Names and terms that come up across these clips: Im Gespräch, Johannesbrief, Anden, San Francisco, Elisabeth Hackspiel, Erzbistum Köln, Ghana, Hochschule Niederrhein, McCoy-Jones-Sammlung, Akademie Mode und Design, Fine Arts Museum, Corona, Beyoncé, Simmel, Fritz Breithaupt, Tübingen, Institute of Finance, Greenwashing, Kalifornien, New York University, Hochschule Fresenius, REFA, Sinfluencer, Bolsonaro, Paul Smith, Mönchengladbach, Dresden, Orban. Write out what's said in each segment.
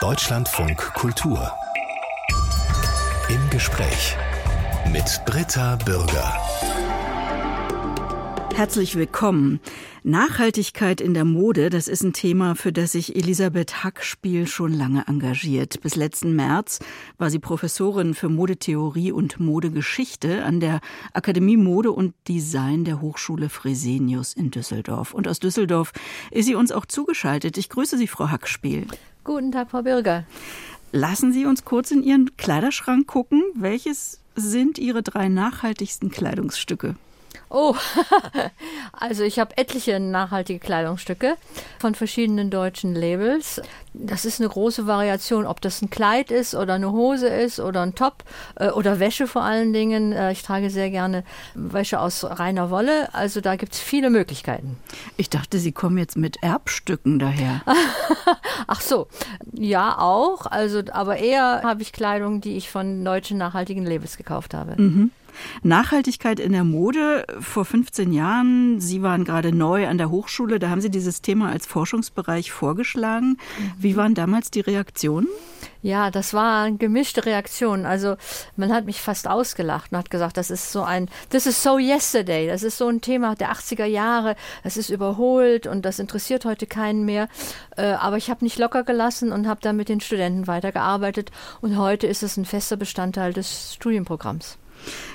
Deutschlandfunk Kultur. Im Gespräch mit Britta Bürger. Herzlich willkommen. Nachhaltigkeit in der Mode, das ist ein Thema, für das sich Elisabeth Hackspiel schon lange engagiert. Bis letzten März war sie Professorin für Modetheorie und Modegeschichte an der Akademie Mode und Design der Hochschule Fresenius in Düsseldorf. Und aus Düsseldorf ist sie uns auch zugeschaltet. Ich grüße Sie, Frau Hackspiel. Guten Tag, Frau Bürger. Lassen Sie uns kurz in Ihren Kleiderschrank gucken. Welches sind Ihre 3 nachhaltigsten Kleidungsstücke? Oh, also ich habe etliche nachhaltige Kleidungsstücke von verschiedenen deutschen Labels. Das ist eine große Variation, ob das ein Kleid ist oder eine Hose ist oder ein Top oder Wäsche vor allen Dingen. Ich trage sehr gerne Wäsche aus reiner Wolle, also da gibt es viele Möglichkeiten. Ich dachte, Sie kommen jetzt mit Erbstücken daher. Ach so, ja auch, also, aber eher habe ich Kleidung, die ich von deutschen nachhaltigen Labels gekauft habe. Mhm. Nachhaltigkeit in der Mode. Vor 15 Jahren, Sie waren gerade neu an der Hochschule, da haben Sie dieses Thema als Forschungsbereich vorgeschlagen. Wie waren damals die Reaktionen? Ja, das war gemischte Reaktionen. Also man hat mich fast ausgelacht und hat gesagt, das ist so ein, this is so yesterday, das ist so ein Thema der 80er Jahre, das ist überholt und das interessiert heute keinen mehr. Aber ich habe nicht locker gelassen und habe dann mit den Studenten weitergearbeitet und heute ist es ein fester Bestandteil des Studienprogramms.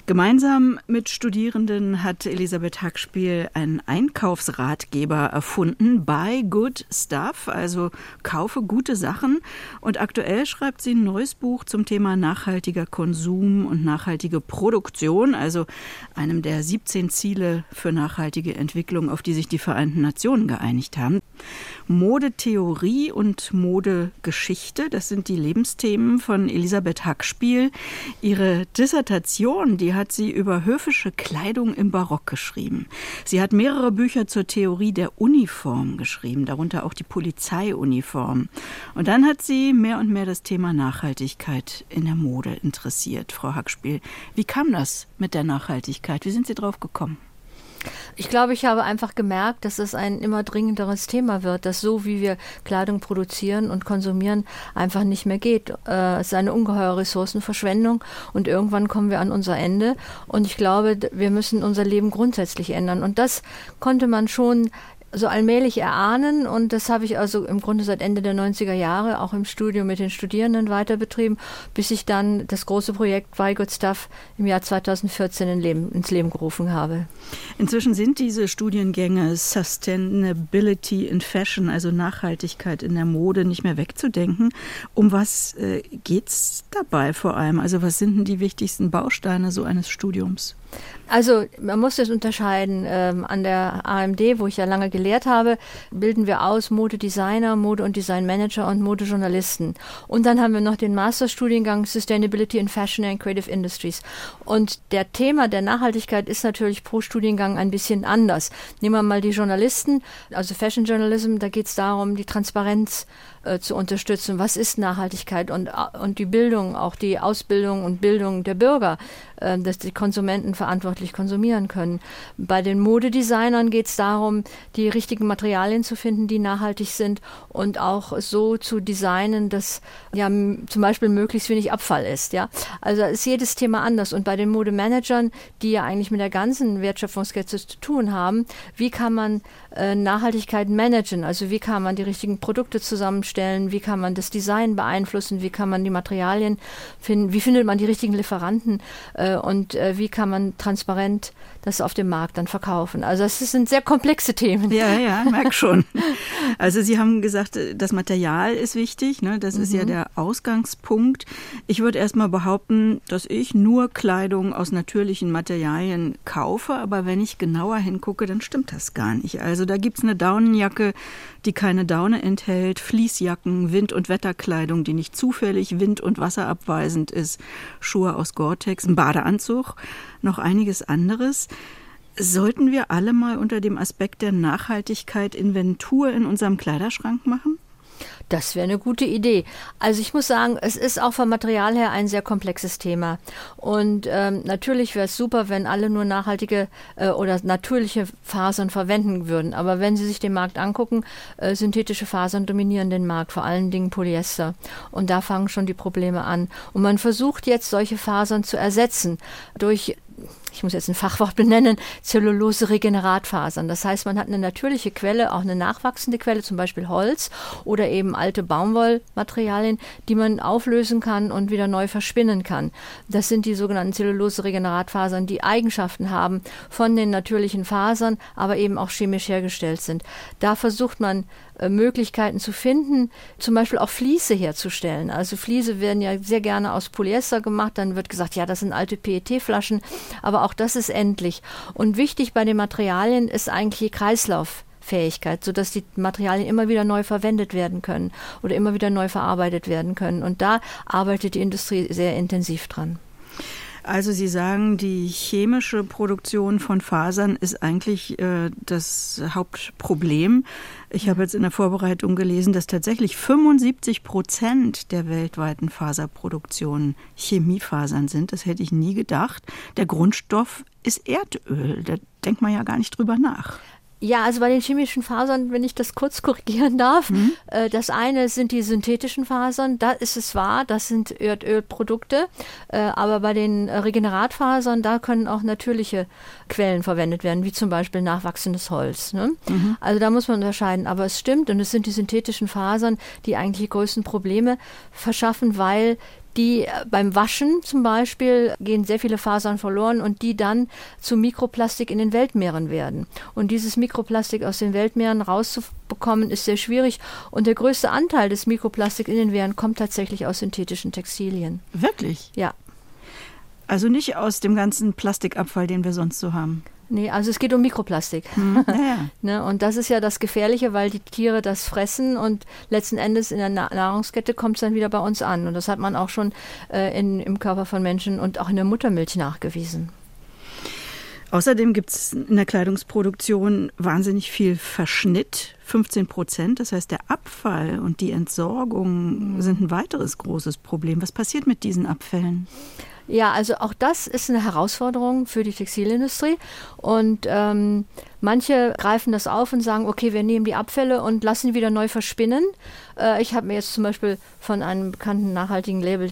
Gemeinsam mit Studierenden hat Elisabeth Hackspiel einen Einkaufsratgeber erfunden, Buy Good Stuff, also kaufe gute Sachen. Und aktuell schreibt sie ein neues Buch zum Thema nachhaltiger Konsum und nachhaltige Produktion, also einem der 17 Ziele für nachhaltige Entwicklung, auf die sich die Vereinten Nationen geeinigt haben. Modetheorie und Modegeschichte, das sind die Lebensthemen von Elisabeth Hackspiel. Ihre Dissertation, die hat sie über höfische Kleidung im Barock geschrieben. Sie hat mehrere Bücher zur Theorie der Uniform geschrieben, darunter auch die Polizeiuniform. Und dann hat sie mehr und mehr das Thema Nachhaltigkeit in der Mode interessiert, Frau Hackspiel. Wie kam das mit der Nachhaltigkeit? Wie sind Sie drauf gekommen? Ich glaube, ich habe einfach gemerkt, dass es ein immer dringenderes Thema wird, dass so, wie wir Kleidung produzieren und konsumieren, einfach nicht mehr geht. Es ist eine ungeheure Ressourcenverschwendung und irgendwann kommen wir an unser Ende. Und ich glaube, wir müssen unser Leben grundsätzlich ändern. Und das konnte man schon so allmählich erahnen und das habe ich also im Grunde seit Ende der 90er Jahre auch im Studium mit den Studierenden weiter betrieben, bis ich dann das große Projekt Buy Good Stuff im Jahr 2014 ins Leben gerufen habe. Inzwischen sind diese Studiengänge Sustainability in Fashion, also Nachhaltigkeit in der Mode, nicht mehr wegzudenken. Um was geht's dabei vor allem? Also was sind denn die wichtigsten Bausteine so eines Studiums? Also man muss das unterscheiden. An der AMD, wo ich ja lange gelehrt habe, bilden wir aus Modedesigner, Mode- und Designmanager und Modejournalisten. Und dann haben wir noch den Masterstudiengang Sustainability in Fashion and Creative Industries. Und der Thema der Nachhaltigkeit ist natürlich pro Studiengang ein bisschen anders. Nehmen wir mal die Journalisten, also Fashion Journalism, da geht es darum, die Transparenz zu unterstützen. Was ist Nachhaltigkeit? Und die Bildung, auch die Ausbildung und Bildung der Bürger, dass die Konsumenten verantwortlich konsumieren können. Bei den Modedesignern geht es darum, die richtigen Materialien zu finden, die nachhaltig sind und auch so zu designen, dass ja zum Beispiel möglichst wenig Abfall ist. Ja? Also ist jedes Thema anders. Und bei den Modemanagern, die ja eigentlich mit der ganzen Wertschöpfungskette zu tun haben, wie kann man Nachhaltigkeit managen? Also wie kann man die richtigen Produkte zusammenstellen? Wie kann man das Design beeinflussen? Wie kann man die Materialien finden? Wie findet man die richtigen Lieferanten? Und wie kann man transparent das auf dem Markt dann verkaufen? Also das sind sehr komplexe Themen. Ja, ich merke schon. Also Sie haben gesagt, das Material ist wichtig, ne? Das ist ja der Ausgangspunkt. Ich würde erst mal behaupten, dass ich nur Kleidung aus natürlichen Materialien kaufe, aber wenn ich genauer hingucke, dann stimmt das gar nicht. Also da gibt es eine Daunenjacke, die keine Daune enthält, Fließjacken, Wind- und Wetterkleidung, die nicht zufällig wind- und wasserabweisend ist, Schuhe aus Gore-Tex, ein Badeanzug, noch einiges anderes. Sollten wir alle mal unter dem Aspekt der Nachhaltigkeit Inventur in unserem Kleiderschrank machen? Das wäre eine gute Idee. Also ich muss sagen, es ist auch vom Material her ein sehr komplexes Thema. Und natürlich wäre es super, wenn alle nur nachhaltige oder natürliche Fasern verwenden würden. Aber wenn Sie sich den Markt angucken, synthetische Fasern dominieren den Markt, vor allen Dingen Polyester. Und da fangen schon die Probleme an. Und man versucht jetzt, solche Fasern zu ersetzen durch, ich muss jetzt ein Fachwort benennen, Zellulose-Regeneratfasern. Das heißt, man hat eine natürliche Quelle, auch eine nachwachsende Quelle, zum Beispiel Holz oder eben alte Baumwollmaterialien, die man auflösen kann und wieder neu verspinnen kann. Das sind die sogenannten Zellulose-Regeneratfasern, die Eigenschaften haben von den natürlichen Fasern, aber eben auch chemisch hergestellt sind. Da versucht man, Möglichkeiten zu finden, zum Beispiel auch Vliese herzustellen. Also Vliese werden ja sehr gerne aus Polyester gemacht. Dann wird gesagt, ja, das sind alte PET-Flaschen, aber auch das ist endlich. Und wichtig bei den Materialien ist eigentlich die Kreislauffähigkeit, sodass die Materialien immer wieder neu verwendet werden können oder immer wieder neu verarbeitet werden können. Und da arbeitet die Industrie sehr intensiv dran. Also Sie sagen, die chemische Produktion von Fasern ist eigentlich das Hauptproblem. Ich habe jetzt in der Vorbereitung gelesen, dass tatsächlich 75% der weltweiten Faserproduktion Chemiefasern sind. Das hätte ich nie gedacht. Der Grundstoff ist Erdöl. Da denkt man ja gar nicht drüber nach. Ja, also bei den chemischen Fasern, wenn ich das kurz korrigieren darf, das eine sind die synthetischen Fasern, da ist es wahr, das sind Erdölprodukte, aber bei den Regeneratfasern, da können auch natürliche Quellen verwendet werden, wie zum Beispiel nachwachsendes Holz. Ne? Mhm. Also da muss man unterscheiden, aber es stimmt und es sind die synthetischen Fasern, die eigentlich die größten Probleme verschaffen, weil die beim Waschen zum Beispiel gehen sehr viele Fasern verloren und die dann zu Mikroplastik in den Weltmeeren werden. Und dieses Mikroplastik aus den Weltmeeren rauszubekommen, ist sehr schwierig. Und der größte Anteil des Mikroplastik in den Meeren kommt tatsächlich aus synthetischen Textilien. Wirklich? Ja. Also nicht aus dem ganzen Plastikabfall, den wir sonst so haben? Nee, also es geht um Mikroplastik. Ja. Ne, und das ist ja das Gefährliche, weil die Tiere das fressen und letzten Endes in der Nahrungskette kommt es dann wieder bei uns an. Und das hat man auch schon im Körper von Menschen und auch in der Muttermilch nachgewiesen. Außerdem gibt es in der Kleidungsproduktion wahnsinnig viel Verschnitt, 15%. Das heißt, der Abfall und die Entsorgung sind ein weiteres großes Problem. Was passiert mit diesen Abfällen? Ja, also auch das ist eine Herausforderung für die Textilindustrie und manche greifen das auf und sagen, okay, wir nehmen die Abfälle und lassen die wieder neu verspinnen. Ich habe mir jetzt zum Beispiel von einem bekannten nachhaltigen Label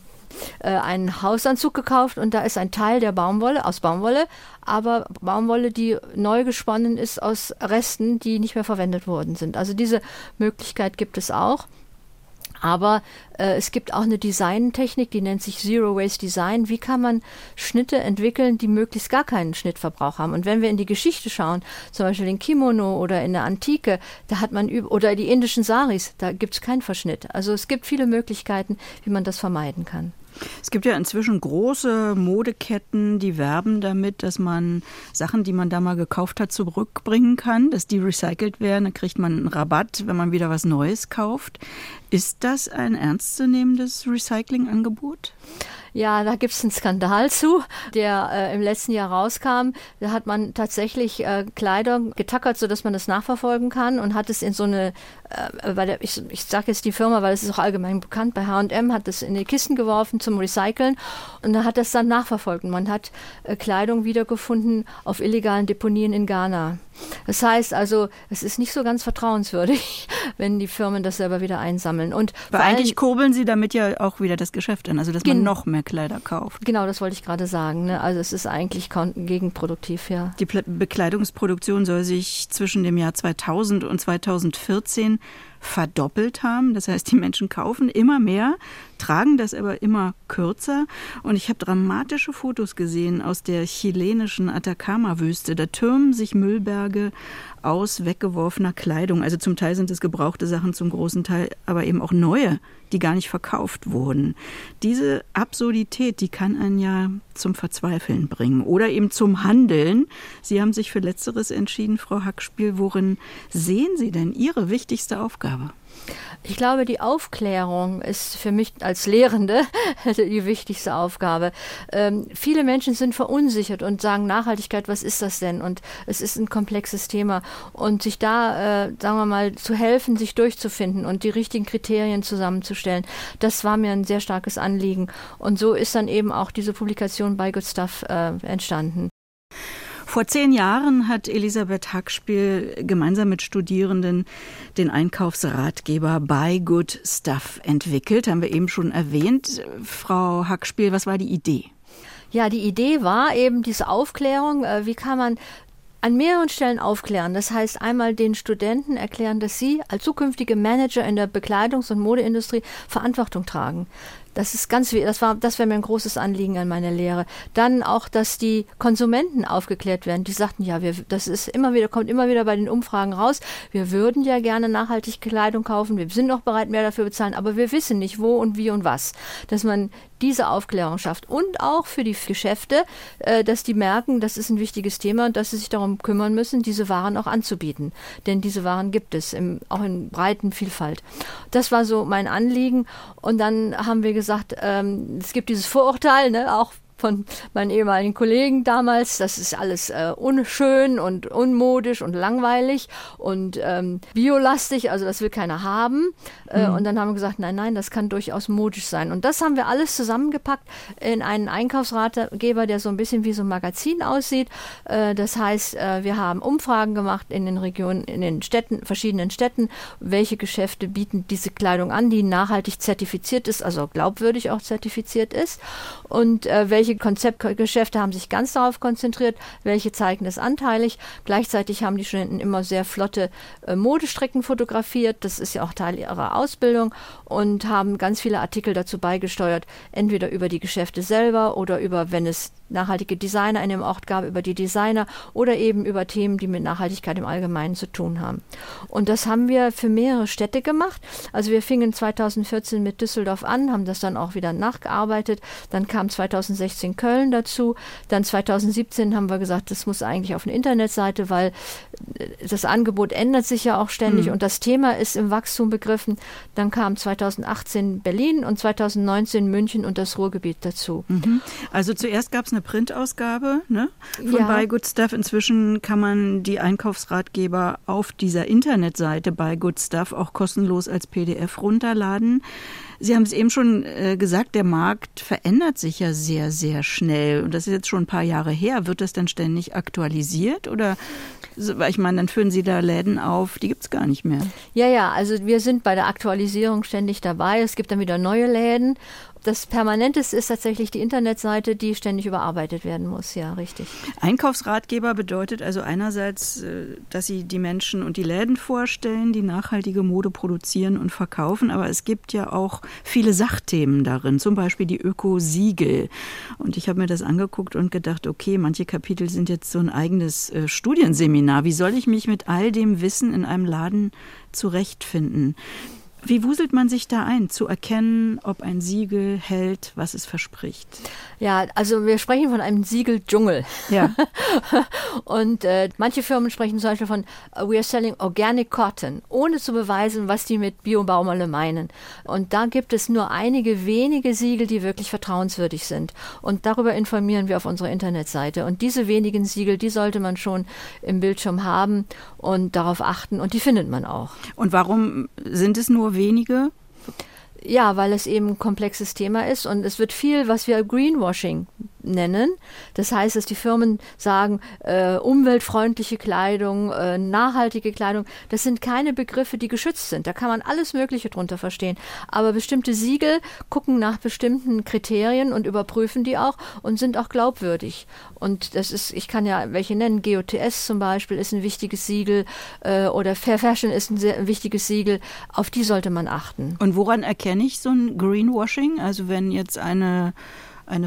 einen Hausanzug gekauft und da ist ein Teil der Baumwolle, aus Baumwolle, aber Baumwolle, die neu gesponnen ist aus Resten, die nicht mehr verwendet worden sind. Also diese Möglichkeit gibt es auch. Aber es gibt auch eine Designtechnik, die nennt sich Zero Waste Design. Wie kann man Schnitte entwickeln, die möglichst gar keinen Schnittverbrauch haben? Und wenn wir in die Geschichte schauen, zum Beispiel den Kimono oder in der Antike, da hat man oder die indischen Saris, da gibt es keinen Verschnitt. Also es gibt viele Möglichkeiten, wie man das vermeiden kann. Es gibt ja inzwischen große Modeketten, die werben damit, dass man Sachen, die man da mal gekauft hat, zurückbringen kann, dass die recycelt werden. Dann kriegt man einen Rabatt, wenn man wieder was Neues kauft. Ist das ein ernstzunehmendes Recyclingangebot? Ja, da gibt es einen Skandal zu, der im letzten Jahr rauskam. Da hat man tatsächlich Kleider getackert, sodass man das nachverfolgen kann und hat es in so eine, ich sage jetzt die Firma, weil es ist auch allgemein bekannt, bei H&M hat es in die Kisten geworfen zum Recyceln und da hat das dann nachverfolgt. Man hat Kleidung wiedergefunden auf illegalen Deponien in Ghana. Das heißt also, es ist nicht so ganz vertrauenswürdig, wenn die Firmen das selber wieder einsammeln. Und weil eigentlich kurbeln sie damit ja auch wieder das Geschäft an, also dass man noch mehr Kleider kauft. Genau, das wollte ich gerade sagen. Ne? Also es ist eigentlich gegenproduktiv, ja. Die Bekleidungsproduktion soll sich zwischen dem Jahr 2000 und 2014 verdoppelt haben. Das heißt, die Menschen kaufen immer mehr, tragen das aber immer kürzer. Und ich habe dramatische Fotos gesehen aus der chilenischen Atacama-Wüste. Da türmen sich Müllberge aus weggeworfener Kleidung. Also zum Teil sind es gebrauchte Sachen, zum großen Teil aber eben auch neue, die gar nicht verkauft wurden. Diese Absurdität, die kann einen ja zum Verzweifeln bringen oder eben zum Handeln. Sie haben sich für Letzteres entschieden, Frau Hackspiel. Worin sehen Sie denn Ihre wichtigste Aufgabe? Aufgabe? Ich glaube, die Aufklärung ist für mich als Lehrende die wichtigste Aufgabe. Viele Menschen sind verunsichert und sagen, Nachhaltigkeit, was ist das denn? Und es ist ein komplexes Thema. Und sich da, sagen wir mal, zu helfen, sich durchzufinden und die richtigen Kriterien zusammenzustellen, das war mir ein sehr starkes Anliegen. Und so ist dann eben auch diese Publikation Buy Good Stuff entstanden. Vor 10 Jahren hat Elisabeth Hackspiel gemeinsam mit Studierenden den Einkaufsratgeber Buy Good Stuff entwickelt, haben wir eben schon erwähnt. Frau Hackspiel, was war die Idee? Ja, die Idee war eben diese Aufklärung, wie kann man an mehreren Stellen aufklären. Das heißt, einmal den Studenten erklären, dass sie als zukünftige Manager in der Bekleidungs- und Modeindustrie Verantwortung tragen. Das ist ganz wichtig. Das wäre mir ein großes Anliegen an meiner Lehre. Dann auch, dass die Konsumenten aufgeklärt werden. Die sagten, ja, kommt immer wieder bei den Umfragen raus. Wir würden ja gerne nachhaltige Kleidung kaufen. Wir sind auch bereit, mehr dafür bezahlen. Aber wir wissen nicht, wo und wie und was. Dass man diese Aufklärung schafft. Und auch für die Geschäfte, dass die merken, das ist ein wichtiges Thema und dass sie sich darum kümmern müssen, diese Waren auch anzubieten. Denn diese Waren gibt es auch in breiten Vielfalt. Das war so mein Anliegen. Und dann haben wir gesagt, es gibt dieses Vorurteil, ne, auch von meinen ehemaligen Kollegen damals, das ist alles unschön und unmodisch und langweilig und biolastig, also das will keiner haben. Und dann haben wir gesagt, nein, das kann durchaus modisch sein. Und das haben wir alles zusammengepackt in einen Einkaufsratgeber, der so ein bisschen wie so ein Magazin aussieht. Das heißt, wir haben Umfragen gemacht in den Regionen, in den Städten, verschiedenen Städten, welche Geschäfte bieten diese Kleidung an, die nachhaltig zertifiziert ist, also glaubwürdig auch zertifiziert ist, und welche Konzeptgeschäfte haben sich ganz darauf konzentriert, welche zeigen das anteilig. Gleichzeitig haben die Studenten immer sehr flotte Modestrecken fotografiert, das ist ja auch Teil ihrer Ausbildung, und haben ganz viele Artikel dazu beigesteuert, entweder über die Geschäfte selber oder über, wenn es nachhaltige Designer in dem Ort gab, über die Designer oder eben über Themen, die mit Nachhaltigkeit im Allgemeinen zu tun haben. Und das haben wir für mehrere Städte gemacht. Also wir fingen 2014 mit Düsseldorf an, haben das dann auch wieder nachgearbeitet. Dann kam 2016 Köln dazu. Dann 2017 haben wir gesagt, das muss eigentlich auf eine Internetseite, weil das Angebot ändert sich ja auch ständig und das Thema ist im Wachstum begriffen. Dann kam 2018 Berlin und 2019 München und das Ruhrgebiet dazu. Mhm. Also zuerst gab es eine Printausgabe, ne, von Buy Good Stuff. Inzwischen kann man die Einkaufsratgeber auf dieser Internetseite Buy Good Stuff auch kostenlos als PDF runterladen. Sie haben es eben schon gesagt, der Markt verändert sich ja sehr, sehr schnell. Und das ist jetzt schon ein paar Jahre her. Wird das denn ständig aktualisiert? Oder, ich meine, dann führen Sie da Läden auf, die gibt es gar nicht mehr. Ja, also wir sind bei der Aktualisierung ständig dabei. Es gibt dann wieder neue Läden. Das Permanenteste ist tatsächlich die Internetseite, die ständig überarbeitet werden muss. Ja, richtig. Einkaufsratgeber bedeutet also einerseits, dass Sie die Menschen und die Läden vorstellen, die nachhaltige Mode produzieren und verkaufen. Aber es gibt ja auch viele Sachthemen darin, zum Beispiel die Ökosiegel. Und ich habe mir das angeguckt und gedacht, okay, manche Kapitel sind jetzt so ein eigenes Studienseminar. Wie soll ich mich mit all dem Wissen in einem Laden zurechtfinden? Wie wuselt man sich da ein, zu erkennen, ob ein Siegel hält, was es verspricht? Ja, also wir sprechen von einem Siegeldschungel. Ja. Und manche Firmen sprechen zum Beispiel von we are selling organic cotton, ohne zu beweisen, was die mit Bio-Baumwolle meinen. Und da gibt es nur einige wenige Siegel, die wirklich vertrauenswürdig sind. Und darüber informieren wir auf unserer Internetseite. Und diese wenigen Siegel, die sollte man schon im Bildschirm haben und darauf achten. Und die findet man auch. Und warum sind es nur wenige? Ja, weil es eben ein komplexes Thema ist und es wird viel, was wir Greenwashing nennen. Das heißt, dass die Firmen sagen, umweltfreundliche Kleidung, nachhaltige Kleidung, das sind keine Begriffe, die geschützt sind. Da kann man alles Mögliche drunter verstehen. Aber bestimmte Siegel gucken nach bestimmten Kriterien und überprüfen die auch und sind auch glaubwürdig. Und das ist, ich kann ja welche nennen, GOTS zum Beispiel ist ein wichtiges Siegel oder Fair Fashion ist ein sehr wichtiges Siegel. Auf die sollte man achten. Und woran erkenne ich so ein Greenwashing? Also wenn jetzt eine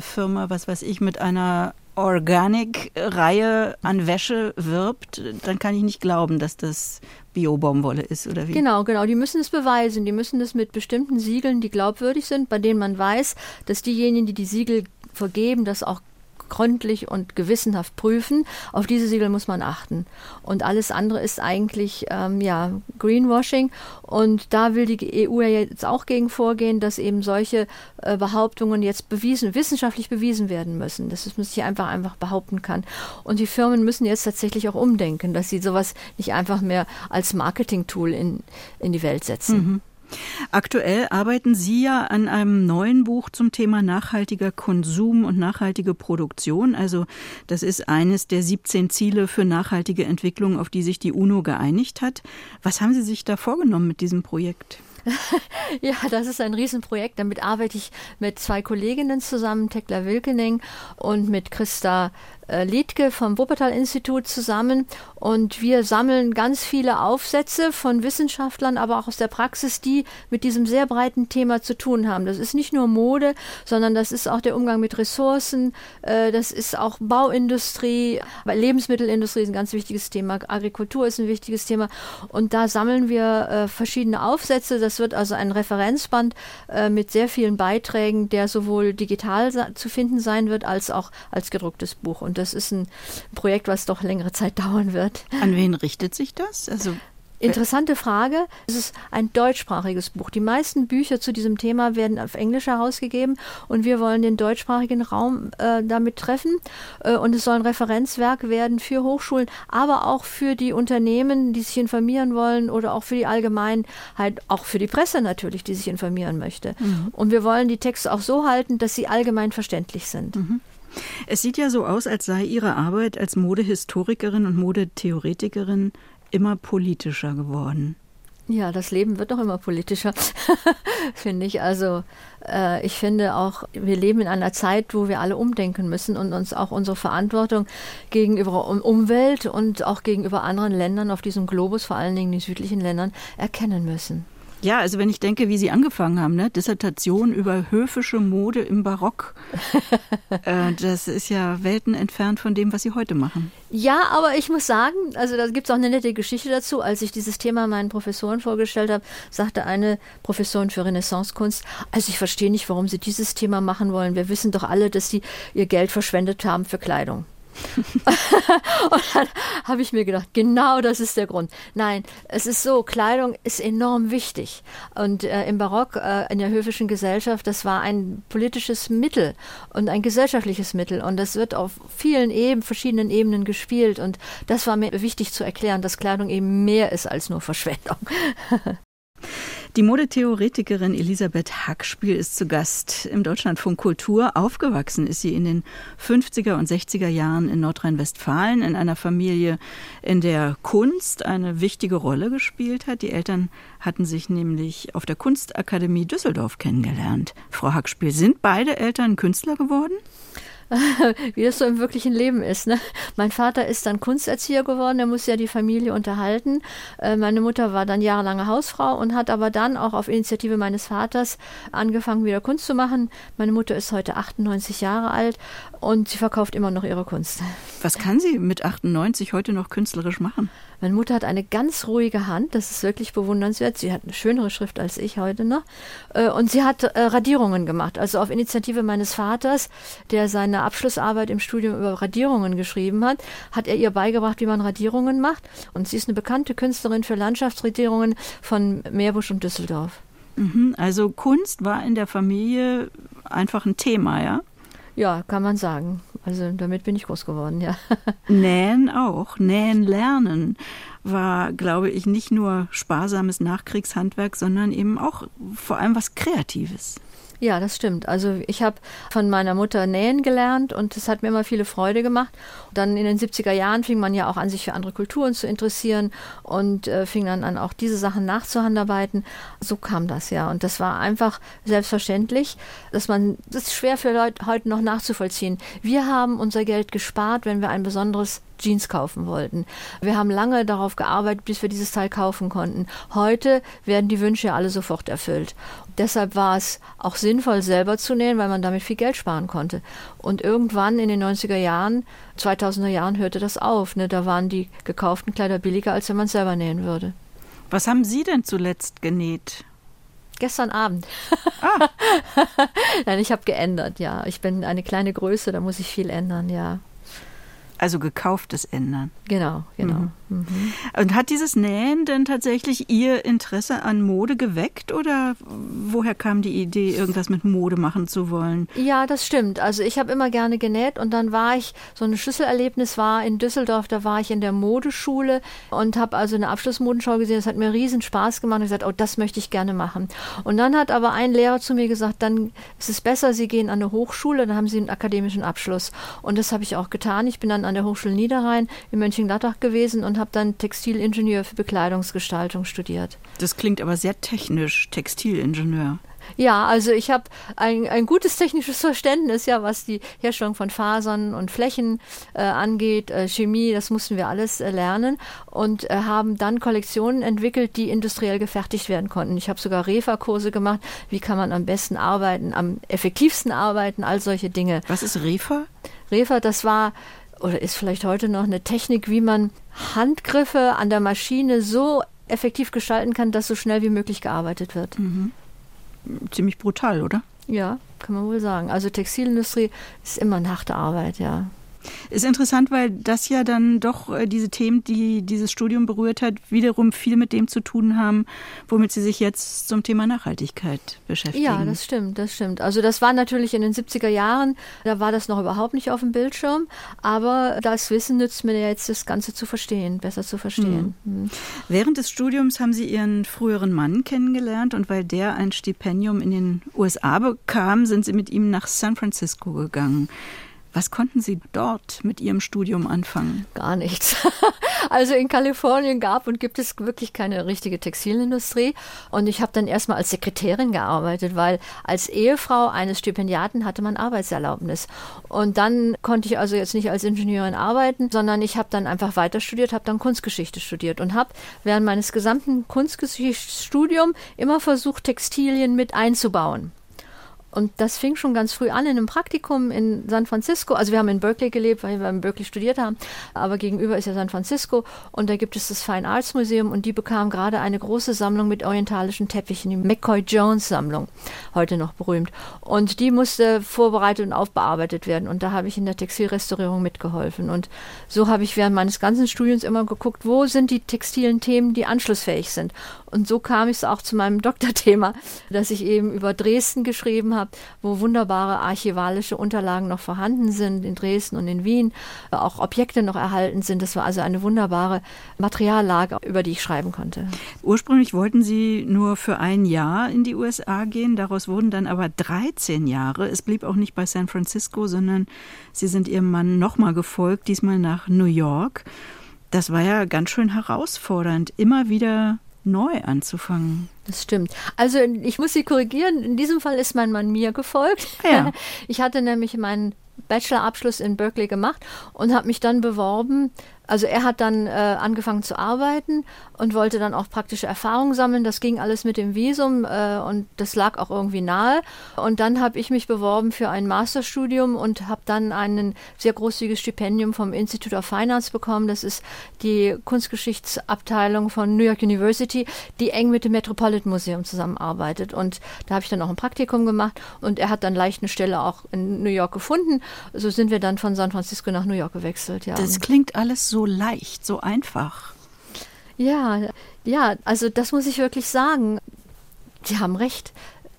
Firma, was weiß ich, mit einer Organic-Reihe an Wäsche wirbt, dann kann ich nicht glauben, dass das Bio-Baumwolle ist, oder wie? Genau. Die müssen es beweisen. Die müssen das mit bestimmten Siegeln, die glaubwürdig sind, bei denen man weiß, dass diejenigen, die die Siegel vergeben, das auch gründlich und gewissenhaft prüfen. Auf diese Siegel muss man achten. Und alles andere ist eigentlich Greenwashing. Und da will die EU ja jetzt auch gegen vorgehen, dass eben solche Behauptungen jetzt wissenschaftlich bewiesen werden müssen, dass es nicht einfach behaupten kann. Und die Firmen müssen jetzt tatsächlich auch umdenken, dass sie sowas nicht einfach mehr als Marketing-Tool in die Welt setzen. Mhm. Aktuell arbeiten Sie ja an einem neuen Buch zum Thema nachhaltiger Konsum und nachhaltige Produktion. Also das ist eines der 17 Ziele für nachhaltige Entwicklung, auf die sich die UNO geeinigt hat. Was haben Sie sich da vorgenommen mit diesem Projekt? Ja, das ist ein Riesenprojekt. Damit arbeite ich mit zwei Kolleginnen zusammen, Tekla Wilkening und mit Christa Liedtke vom Wuppertal-Institut zusammen. Und wir sammeln ganz viele Aufsätze von Wissenschaftlern, aber auch aus der Praxis, die mit diesem sehr breiten Thema zu tun haben. Das ist nicht nur Mode, sondern das ist auch der Umgang mit Ressourcen, das ist auch Bauindustrie, Lebensmittelindustrie ist ein ganz wichtiges Thema, Agrikultur ist ein wichtiges Thema. Und da sammeln wir verschiedene Aufsätze. Das wird also ein Referenzband mit sehr vielen Beiträgen, der sowohl digital zu finden sein wird, als auch als gedrucktes Buch. Und das ist ein Projekt, was doch längere Zeit dauern wird. An wen richtet sich das? Also interessante Frage. Es ist ein deutschsprachiges Buch. Die meisten Bücher zu diesem Thema werden auf Englisch herausgegeben und wir wollen den deutschsprachigen Raum damit treffen. Und es soll ein Referenzwerk werden für Hochschulen, aber auch für die Unternehmen, die sich informieren wollen oder auch für die Allgemeinheit, auch für die Presse natürlich, die sich informieren möchte. Mhm. Und wir wollen die Texte auch so halten, dass sie allgemein verständlich sind. Mhm. Es sieht ja so aus, als sei Ihre Arbeit als Modehistorikerin und Modetheoretikerin immer politischer geworden. Ja, das Leben wird doch immer politischer, finde ich. Also ich finde auch, wir leben in einer Zeit, wo wir alle umdenken müssen und uns auch unsere Verantwortung gegenüber Umwelt und auch gegenüber anderen Ländern auf diesem Globus, vor allen Dingen den südlichen Ländern, erkennen müssen. Ja, also wenn ich denke, wie Sie angefangen haben, ne? Dissertation über höfische Mode im Barock. Das ist ja Welten entfernt von dem, was Sie heute machen. Ja, aber ich muss sagen, also da gibt es auch eine nette Geschichte dazu. Als ich dieses Thema meinen Professoren vorgestellt habe, sagte eine Professorin für Renaissancekunst, also ich verstehe nicht, warum Sie dieses Thema machen wollen. Wir wissen doch alle, dass Sie Ihr Geld verschwendet haben für Kleidung. Und dann habe ich mir gedacht, genau das ist der Grund. Nein, es ist so, Kleidung ist enorm wichtig. Und im Barock, in der höfischen Gesellschaft, das war ein politisches Mittel und ein gesellschaftliches Mittel. Und das wird auf vielen verschiedenen Ebenen gespielt. Und das war mir wichtig zu erklären, dass Kleidung eben mehr ist als nur Verschwendung. Die Modetheoretikerin Elisabeth Hackspiel ist zu Gast im Deutschlandfunk Kultur. Aufgewachsen ist sie in den 50er und 60er Jahren in Nordrhein-Westfalen in einer Familie, in der Kunst eine wichtige Rolle gespielt hat. Die Eltern hatten sich nämlich auf der Kunstakademie Düsseldorf kennengelernt. Frau Hackspiel, sind beide Eltern Künstler geworden? Wie das so im wirklichen Leben ist, ne? Mein Vater ist dann Kunsterzieher geworden, der musste ja die Familie unterhalten. Meine Mutter war dann jahrelange Hausfrau und hat aber dann auch auf Initiative meines Vaters angefangen, wieder Kunst zu machen. Meine Mutter ist heute 98 Jahre alt und sie verkauft immer noch ihre Kunst. Was kann sie mit 98 heute noch künstlerisch machen? Meine Mutter hat eine ganz ruhige Hand, das ist wirklich bewundernswert. Sie hat eine schönere Schrift als ich heute noch. Und sie hat Radierungen gemacht, also auf Initiative meines Vaters, der seine Abschlussarbeit im Studium über Radierungen geschrieben hat, hat er ihr beigebracht, wie man Radierungen macht. Und sie ist eine bekannte Künstlerin für Landschaftsradierungen von Meerbusch und Düsseldorf. Also Kunst war in der Familie einfach ein Thema, ja? Ja, kann man sagen. Also damit bin ich groß geworden, ja. Nähen auch. Nähen lernen war, glaube ich, nicht nur sparsames Nachkriegshandwerk, sondern eben auch vor allem was Kreatives. Ja, das stimmt. Also ich habe von meiner Mutter nähen gelernt und das hat mir immer viele Freude gemacht. Dann in den 70er Jahren fing man ja auch an, sich für andere Kulturen zu interessieren und fing dann an, auch diese Sachen nachzuhandarbeiten. So kam das ja und das war einfach selbstverständlich, das ist schwer für Leute heute noch nachzuvollziehen. Wir haben unser Geld gespart, wenn wir ein besonderes Jeans kaufen wollten. Wir haben lange darauf gearbeitet, bis wir dieses Teil kaufen konnten. Heute werden die Wünsche alle sofort erfüllt. Deshalb war es auch sinnvoll, selber zu nähen, weil man damit viel Geld sparen konnte. Und irgendwann in den 90er Jahren, 2000er Jahren hörte das auf. Ne? Da waren die gekauften Kleider billiger, als wenn man es selber nähen würde. Was haben Sie denn zuletzt genäht? Gestern Abend. Ah. Nein, ich habe geändert, ja. Ich bin eine kleine Größe, da muss ich viel ändern, ja. Also gekauftes ändern. Genau, genau. Mhm. Mhm. Und hat dieses Nähen denn tatsächlich Ihr Interesse an Mode geweckt oder woher kam die Idee, irgendwas mit Mode machen zu wollen? Ja, das stimmt. Also ich habe immer gerne genäht und dann war ich, so ein Schlüsselerlebnis war in Düsseldorf, da war ich in der Modeschule und habe also eine Abschlussmodenschau gesehen. Das hat mir riesen Spaß gemacht und ich habe gesagt, oh, das möchte ich gerne machen. Und dann hat aber ein Lehrer zu mir gesagt, dann ist es besser, Sie gehen an eine Hochschule, dann haben Sie einen akademischen Abschluss. Und das habe ich auch getan. Ich bin dann an der Hochschule Niederrhein in Mönchengladbach gewesen und habe dann Textilingenieur für Bekleidungsgestaltung studiert. Das klingt aber sehr technisch, Textilingenieur. Ja, also ich habe ein gutes technisches Verständnis, ja, was die Herstellung von Fasern und Flächen angeht, Chemie, das mussten wir alles lernen und haben dann Kollektionen entwickelt, die industriell gefertigt werden konnten. Ich habe sogar REFA-Kurse gemacht, wie kann man am besten arbeiten, am effektivsten arbeiten, all solche Dinge. Was ist REFA? REFA, das war oder ist vielleicht heute noch eine Technik, wie man Handgriffe an der Maschine so effektiv gestalten kann, dass so schnell wie möglich gearbeitet wird. Mhm. Ziemlich brutal, oder? Ja, kann man wohl sagen. Also Textilindustrie ist immer eine harte Arbeit, ja. Ist interessant, weil das ja dann doch diese Themen, die dieses Studium berührt hat, wiederum viel mit dem zu tun haben, womit Sie sich jetzt zum Thema Nachhaltigkeit beschäftigen. Ja, das stimmt, das stimmt. Also das war natürlich in den 70er Jahren, da war das noch überhaupt nicht auf dem Bildschirm, aber das Wissen nützt mir jetzt, das Ganze zu verstehen, besser zu verstehen. Mhm. Mhm. Während des Studiums haben Sie Ihren früheren Mann kennengelernt und weil der ein Stipendium in den USA bekam, sind Sie mit ihm nach San Francisco gegangen. Was konnten Sie dort mit Ihrem Studium anfangen? Gar nichts. Also in Kalifornien gab und gibt es wirklich keine richtige Textilindustrie. Und ich habe dann erstmal als Sekretärin gearbeitet, weil als Ehefrau eines Stipendiaten hatte man Arbeitserlaubnis. Und dann konnte ich also jetzt nicht als Ingenieurin arbeiten, sondern ich habe dann einfach weiter studiert, habe dann Kunstgeschichte studiert und habe während meines gesamten Kunstgeschichtsstudiums immer versucht, Textilien mit einzubauen. Und das fing schon ganz früh an in einem Praktikum in San Francisco. Also wir haben in Berkeley gelebt, weil wir in Berkeley studiert haben. Aber gegenüber ist ja San Francisco. Und da gibt es das Fine Arts Museum. Und die bekamen gerade eine große Sammlung mit orientalischen Teppichen, die McCoy-Jones-Sammlung, heute noch berühmt. Und die musste vorbereitet und aufbearbeitet werden. Und da habe ich in der Textilrestaurierung mitgeholfen. Und so habe ich während meines ganzen Studiums immer geguckt, wo sind die textilen Themen, die anschlussfähig sind. Und so kam ich auch zu meinem Doktorthema, dass ich eben über Dresden geschrieben habe, wo wunderbare archivalische Unterlagen noch vorhanden sind, in Dresden und in Wien, auch Objekte noch erhalten sind. Das war also eine wunderbare Materiallage, über die ich schreiben konnte. Ursprünglich wollten Sie nur für ein Jahr in die USA gehen, daraus wurden dann aber 13 Jahre. Es blieb auch nicht bei San Francisco, sondern Sie sind Ihrem Mann nochmal gefolgt, diesmal nach New York. Das war ja ganz schön herausfordernd, immer wieder neu anzufangen. Das stimmt. Also ich muss Sie korrigieren, in diesem Fall ist mein Mann mir gefolgt. Ja. Ich hatte nämlich meinen Bachelorabschluss in Berkeley gemacht und habe mich dann beworben. Also er hat dann angefangen zu arbeiten und wollte dann auch praktische Erfahrungen sammeln. Das ging alles mit dem Visum und das lag auch irgendwie nahe. Und dann habe ich mich beworben für ein Masterstudium und habe dann ein sehr großzügiges Stipendium vom Institute of Finance bekommen. Das ist die Kunstgeschichtsabteilung von New York University, die eng mit dem Metropolitan Museum zusammenarbeitet. Und da habe ich dann auch ein Praktikum gemacht und er hat dann leicht eine Stelle auch in New York gefunden. So sind wir dann von San Francisco nach New York gewechselt. Ja. Das klingt alles so leicht, so einfach. Ja, also das muss ich wirklich sagen. Die haben recht.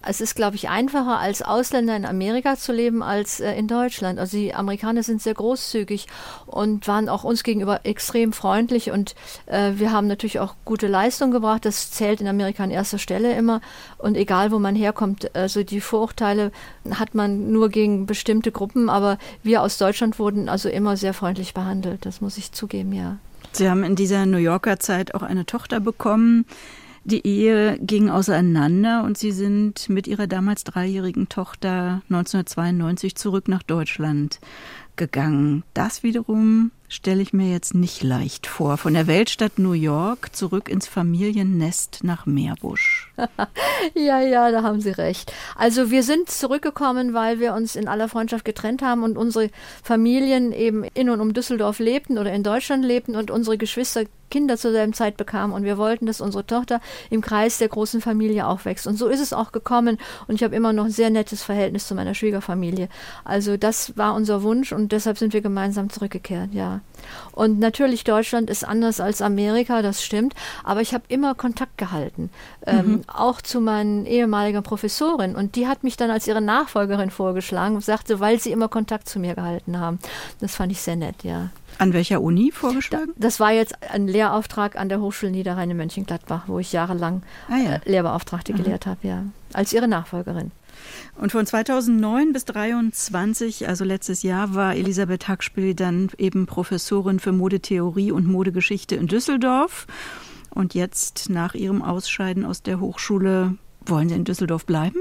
Es ist, glaube ich, einfacher, als Ausländer in Amerika zu leben, als in Deutschland. Also die Amerikaner sind sehr großzügig und waren auch uns gegenüber extrem freundlich. Und wir haben natürlich auch gute Leistung gebracht. Das zählt in Amerika an erster Stelle immer. Und egal, wo man herkommt, also die Vorurteile hat man nur gegen bestimmte Gruppen. Aber wir aus Deutschland wurden also immer sehr freundlich behandelt. Das muss ich zugeben, ja. Sie haben in dieser New Yorker Zeit auch eine Tochter bekommen. Die Ehe ging auseinander und Sie sind mit Ihrer damals 3-jährigen Tochter 1992 zurück nach Deutschland gegangen. Das wiederum stelle ich mir jetzt nicht leicht vor. Von der Weltstadt New York zurück ins Familiennest nach Meerbusch. Ja, da haben Sie recht. Also wir sind zurückgekommen, weil wir uns in aller Freundschaft getrennt haben und unsere Familien eben in und um Düsseldorf lebten oder in Deutschland lebten und unsere Geschwister Kinder zur selben Zeit bekamen und wir wollten, dass unsere Tochter im Kreis der großen Familie aufwächst. Und so ist es auch gekommen und ich habe immer noch ein sehr nettes Verhältnis zu meiner Schwiegerfamilie. Also das war unser Wunsch und deshalb sind wir gemeinsam zurückgekehrt, ja. Und natürlich, Deutschland ist anders als Amerika, das stimmt, aber ich habe immer Kontakt gehalten, auch zu meinen ehemaligen Professorin und die hat mich dann als ihre Nachfolgerin vorgeschlagen und sagte, weil sie immer Kontakt zu mir gehalten haben. Das fand ich sehr nett, ja. An welcher Uni vorgeschlagen? Das war jetzt ein Lehrauftrag an der Hochschule Niederrhein in Mönchengladbach, wo ich jahrelang Lehrbeauftragte gelehrt habe, ja, als ihre Nachfolgerin. Und von 2009 bis 2023, also letztes Jahr, war Elisabeth Hackspiel dann eben Professorin für Modetheorie und Modegeschichte in Düsseldorf. Und jetzt nach ihrem Ausscheiden aus der Hochschule, wollen Sie in Düsseldorf bleiben?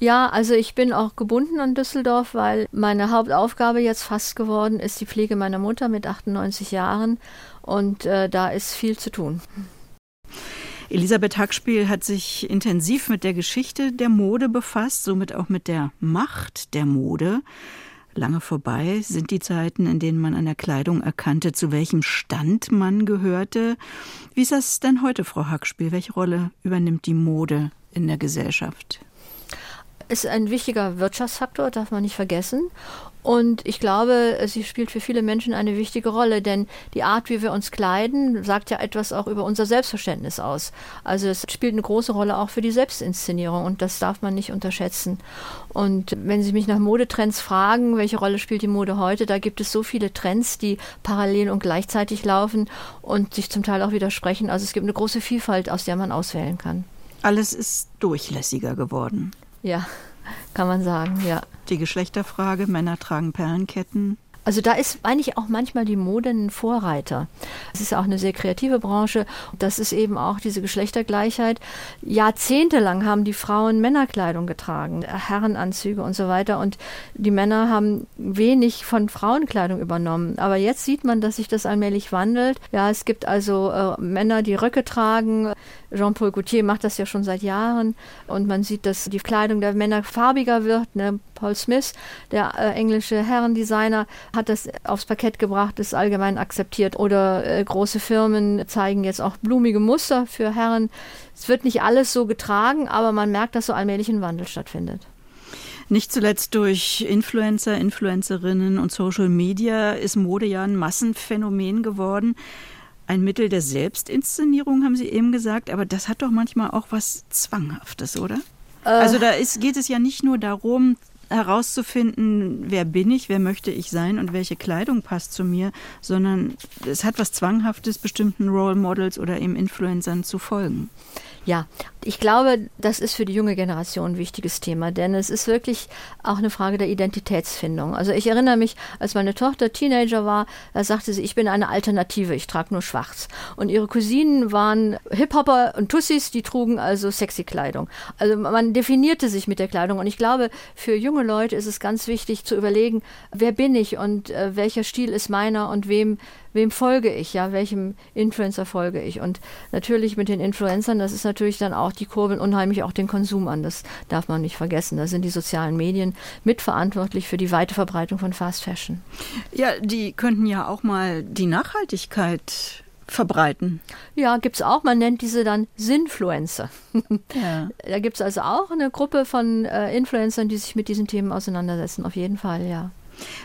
Ja, also ich bin auch gebunden an Düsseldorf, weil meine Hauptaufgabe jetzt fast geworden ist die Pflege meiner Mutter mit 98 Jahren und da ist viel zu tun. Elisabeth Hackspiel hat sich intensiv mit der Geschichte der Mode befasst, somit auch mit der Macht der Mode. Lange vorbei sind die Zeiten, in denen man an der Kleidung erkannte, zu welchem Stand man gehörte. Wie ist das denn heute, Frau Hackspiel? Welche Rolle übernimmt die Mode in der Gesellschaft? Ist ein wichtiger Wirtschaftsfaktor, darf man nicht vergessen. Und ich glaube, sie spielt für viele Menschen eine wichtige Rolle, denn die Art, wie wir uns kleiden, sagt ja etwas auch über unser Selbstverständnis aus. Also es spielt eine große Rolle auch für die Selbstinszenierung und das darf man nicht unterschätzen. Und wenn Sie mich nach Modetrends fragen, welche Rolle spielt die Mode heute, da gibt es so viele Trends, die parallel und gleichzeitig laufen und sich zum Teil auch widersprechen. Also es gibt eine große Vielfalt, aus der man auswählen kann. Alles ist durchlässiger geworden. Ja, kann man sagen, ja. Die Geschlechterfrage, Männer tragen Perlenketten. Also da ist eigentlich auch manchmal die Mode ein Vorreiter. Es ist auch eine sehr kreative Branche. Das ist eben auch diese Geschlechtergleichheit. Jahrzehntelang haben die Frauen Männerkleidung getragen, Herrenanzüge und so weiter. Und die Männer haben wenig von Frauenkleidung übernommen. Aber jetzt sieht man, dass sich das allmählich wandelt. Ja, es gibt also Männer, die Röcke tragen. Jean-Paul Gaultier macht das ja schon seit Jahren. Und man sieht, dass die Kleidung der Männer farbiger wird, ne? Paul Smith, der englische Herrendesigner, hat das aufs Parkett gebracht, ist allgemein akzeptiert. Oder große Firmen zeigen jetzt auch blumige Muster für Herren. Es wird nicht alles so getragen, aber man merkt, dass so allmählich ein Wandel stattfindet. Nicht zuletzt durch Influencer, Influencerinnen und Social Media ist Mode ja ein Massenphänomen geworden. Ein Mittel der Selbstinszenierung, haben Sie eben gesagt, aber das hat doch manchmal auch was Zwanghaftes, oder? Also da geht es ja nicht nur darum, herauszufinden, wer bin ich, wer möchte ich sein und welche Kleidung passt zu mir, sondern es hat was Zwanghaftes, bestimmten Role Models oder eben Influencern zu folgen. Ja, ich glaube, das ist für die junge Generation ein wichtiges Thema, denn es ist wirklich auch eine Frage der Identitätsfindung. Also ich erinnere mich, als meine Tochter Teenager war, da sagte sie, ich bin eine Alternative, ich trage nur schwarz. Und ihre Cousinen waren Hip-Hopper und Tussis, die trugen also sexy Kleidung. Also man definierte sich mit der Kleidung und ich glaube, für junge Leute ist es ganz wichtig zu überlegen, wer bin ich und welcher Stil ist meiner und wem folge ich, ja, welchem Influencer folge ich. Und natürlich mit den Influencern, das ist natürlich dann auch, die kurbeln unheimlich auch den Konsum an. Das darf man nicht vergessen. Da sind die sozialen Medien mitverantwortlich für die weite Verbreitung von Fast Fashion. Ja, die könnten ja auch mal die Nachhaltigkeit verbreiten. Ja, gibt es auch. Man nennt diese dann Sinfluencer. Ja. Da gibt es also auch eine Gruppe von Influencern, die sich mit diesen Themen auseinandersetzen. Auf jeden Fall, ja.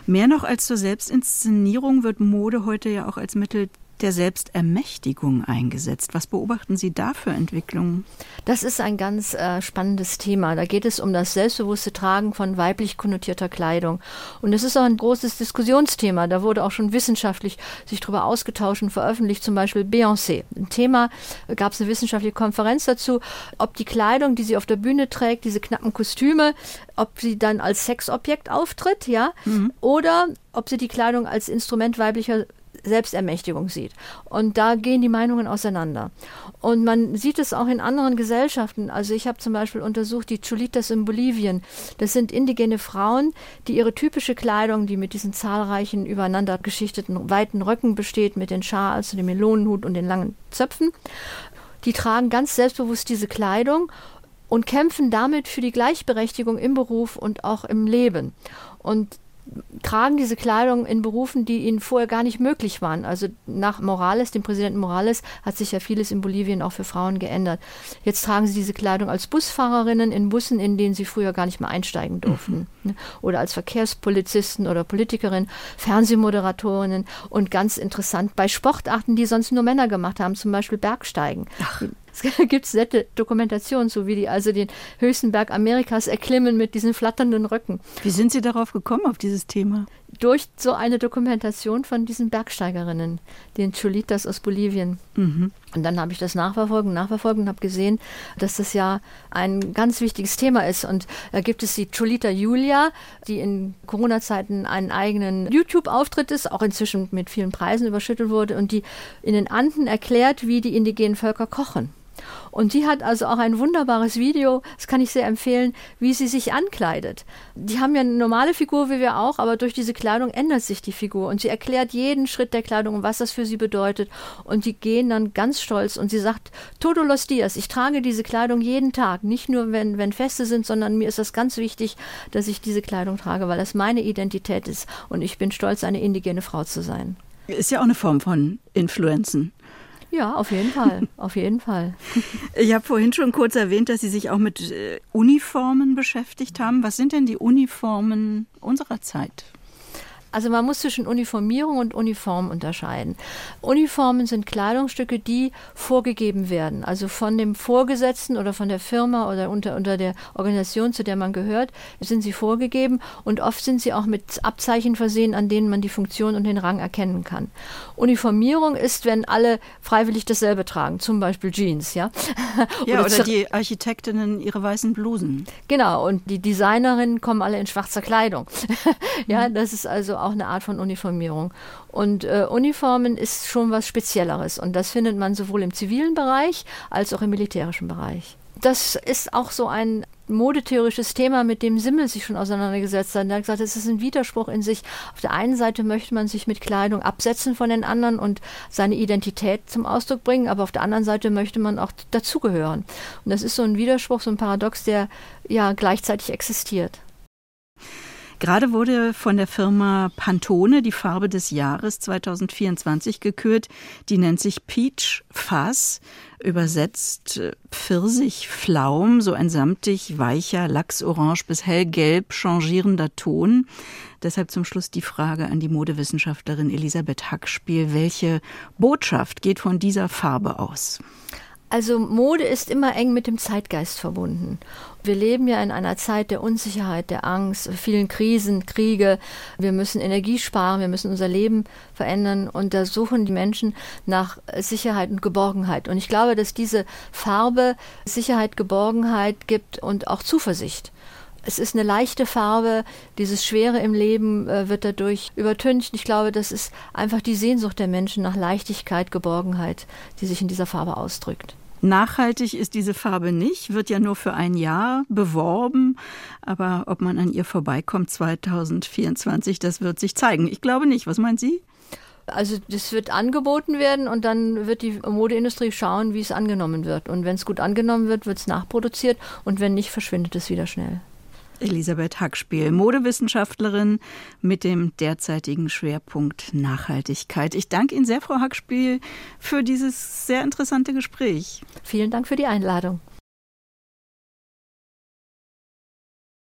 Mehr noch als zur Selbstinszenierung wird Mode heute ja auch als Mittel der Selbstermächtigung eingesetzt. Was beobachten Sie da für Entwicklungen? Das ist ein ganz spannendes Thema. Da geht es um das selbstbewusste Tragen von weiblich konnotierter Kleidung. Und das ist auch ein großes Diskussionsthema. Da wurde auch schon wissenschaftlich sich darüber ausgetauscht und veröffentlicht, zum Beispiel Beyoncé. Ein Thema, gab es eine wissenschaftliche Konferenz dazu, ob die Kleidung, die sie auf der Bühne trägt, diese knappen Kostüme, ob sie dann als Sexobjekt auftritt, ja, oder ob sie die Kleidung als Instrument weiblicher Selbstermächtigung sieht. Und da gehen die Meinungen auseinander. Und man sieht es auch in anderen Gesellschaften. Also ich habe zum Beispiel untersucht die Cholitas in Bolivien. Das sind indigene Frauen, die ihre typische Kleidung, die mit diesen zahlreichen übereinander geschichteten weiten Röcken besteht, mit den Schals, dem Melonenhut und den langen Zöpfen, die tragen ganz selbstbewusst diese Kleidung und kämpfen damit für die Gleichberechtigung im Beruf und auch im Leben. Und tragen diese Kleidung in Berufen, die ihnen vorher gar nicht möglich waren. Also nach Morales, dem Präsidenten Morales, hat sich ja vieles in Bolivien auch für Frauen geändert. Jetzt tragen sie diese Kleidung als Busfahrerinnen in Bussen, in denen sie früher gar nicht mehr einsteigen durften. Mhm. Oder als Verkehrspolizisten oder Politikerinnen, Fernsehmoderatorinnen und ganz interessant bei Sportarten, die sonst nur Männer gemacht haben, zum Beispiel Bergsteigen. Ach. Es gibt nette Dokumentationen, so wie die also den höchsten Berg Amerikas erklimmen mit diesen flatternden Röcken. Wie sind Sie darauf gekommen, auf dieses Thema? Durch so eine Dokumentation von diesen Bergsteigerinnen, den Cholitas aus Bolivien. Mhm. Und dann habe ich das nachverfolgt und habe gesehen, dass das ja ein ganz wichtiges Thema ist. Und da gibt es die Cholita Julia, die in Corona-Zeiten einen eigenen YouTube-Auftritt ist, auch inzwischen mit vielen Preisen überschüttet wurde und die in den Anden erklärt, wie die indigenen Völker kochen. Und die hat also auch ein wunderbares Video, das kann ich sehr empfehlen, wie sie sich ankleidet. Die haben ja eine normale Figur, wie wir auch, aber durch diese Kleidung ändert sich die Figur. Und sie erklärt jeden Schritt der Kleidung und was das für sie bedeutet. Und die gehen dann ganz stolz und sie sagt, todos los días, ich trage diese Kleidung jeden Tag. Nicht nur, wenn Feste sind, sondern mir ist das ganz wichtig, dass ich diese Kleidung trage, weil das meine Identität ist. Und ich bin stolz, eine indigene Frau zu sein. Ist ja auch eine Form von Influenzen. Ja, auf jeden Fall, auf jeden Fall. Ich habe vorhin schon kurz erwähnt, dass Sie sich auch mit Uniformen beschäftigt haben. Was sind denn die Uniformen unserer Zeit? Also man muss zwischen Uniformierung und Uniform unterscheiden. Uniformen sind Kleidungsstücke, die vorgegeben werden. Also von dem Vorgesetzten oder von der Firma oder unter der Organisation, zu der man gehört, sind sie vorgegeben. Und oft sind sie auch mit Abzeichen versehen, an denen man die Funktion und den Rang erkennen kann. Uniformierung ist, wenn alle freiwillig dasselbe tragen, zum Beispiel Jeans. Ja, ja oder die Architektinnen ihre weißen Blusen. Genau, und die Designerinnen kommen alle in schwarzer Kleidung. Ja, das ist also auch eine Art von Uniformierung. Und Uniformen ist schon was Spezielleres. Und das findet man sowohl im zivilen Bereich als auch im militärischen Bereich. Das ist auch so ein modetheoretisches Thema, mit dem Simmel sich schon auseinandergesetzt hat. Er hat gesagt, es ist ein Widerspruch in sich. Auf der einen Seite möchte man sich mit Kleidung absetzen von den anderen und seine Identität zum Ausdruck bringen, aber auf der anderen Seite möchte man auch dazugehören. Und das ist so ein Widerspruch, so ein Paradox, der ja gleichzeitig existiert. Gerade wurde von der Firma Pantone die Farbe des Jahres 2024 gekürt. Die nennt sich Peach Fuzz, übersetzt Pfirsich-Flaum, so ein samtig, weicher, lachsorange bis hellgelb changierender Ton. Deshalb zum Schluss die Frage an die Modewissenschaftlerin Elisabeth Hackspiel. Welche Botschaft geht von dieser Farbe aus? Also Mode ist immer eng mit dem Zeitgeist verbunden. Wir leben ja in einer Zeit der Unsicherheit, der Angst, vielen Krisen, Kriege. Wir müssen Energie sparen, wir müssen unser Leben verändern. Und da suchen die Menschen nach Sicherheit und Geborgenheit. Und ich glaube, dass diese Farbe Sicherheit, Geborgenheit gibt und auch Zuversicht. Es ist eine leichte Farbe, dieses Schwere im Leben wird dadurch übertüncht. Ich glaube, das ist einfach die Sehnsucht der Menschen nach Leichtigkeit, Geborgenheit, die sich in dieser Farbe ausdrückt. Nachhaltig ist diese Farbe nicht, wird ja nur für ein Jahr beworben. Aber ob man an ihr vorbeikommt 2024, das wird sich zeigen. Ich glaube nicht. Was meinen Sie? Also das wird angeboten werden und dann wird die Modeindustrie schauen, wie es angenommen wird. Und wenn es gut angenommen wird, wird es nachproduziert. Und wenn nicht, verschwindet es wieder schnell. Elisabeth Hackspiel, Modewissenschaftlerin mit dem derzeitigen Schwerpunkt Nachhaltigkeit. Ich danke Ihnen sehr, Frau Hackspiel, für dieses sehr interessante Gespräch. Vielen Dank für die Einladung.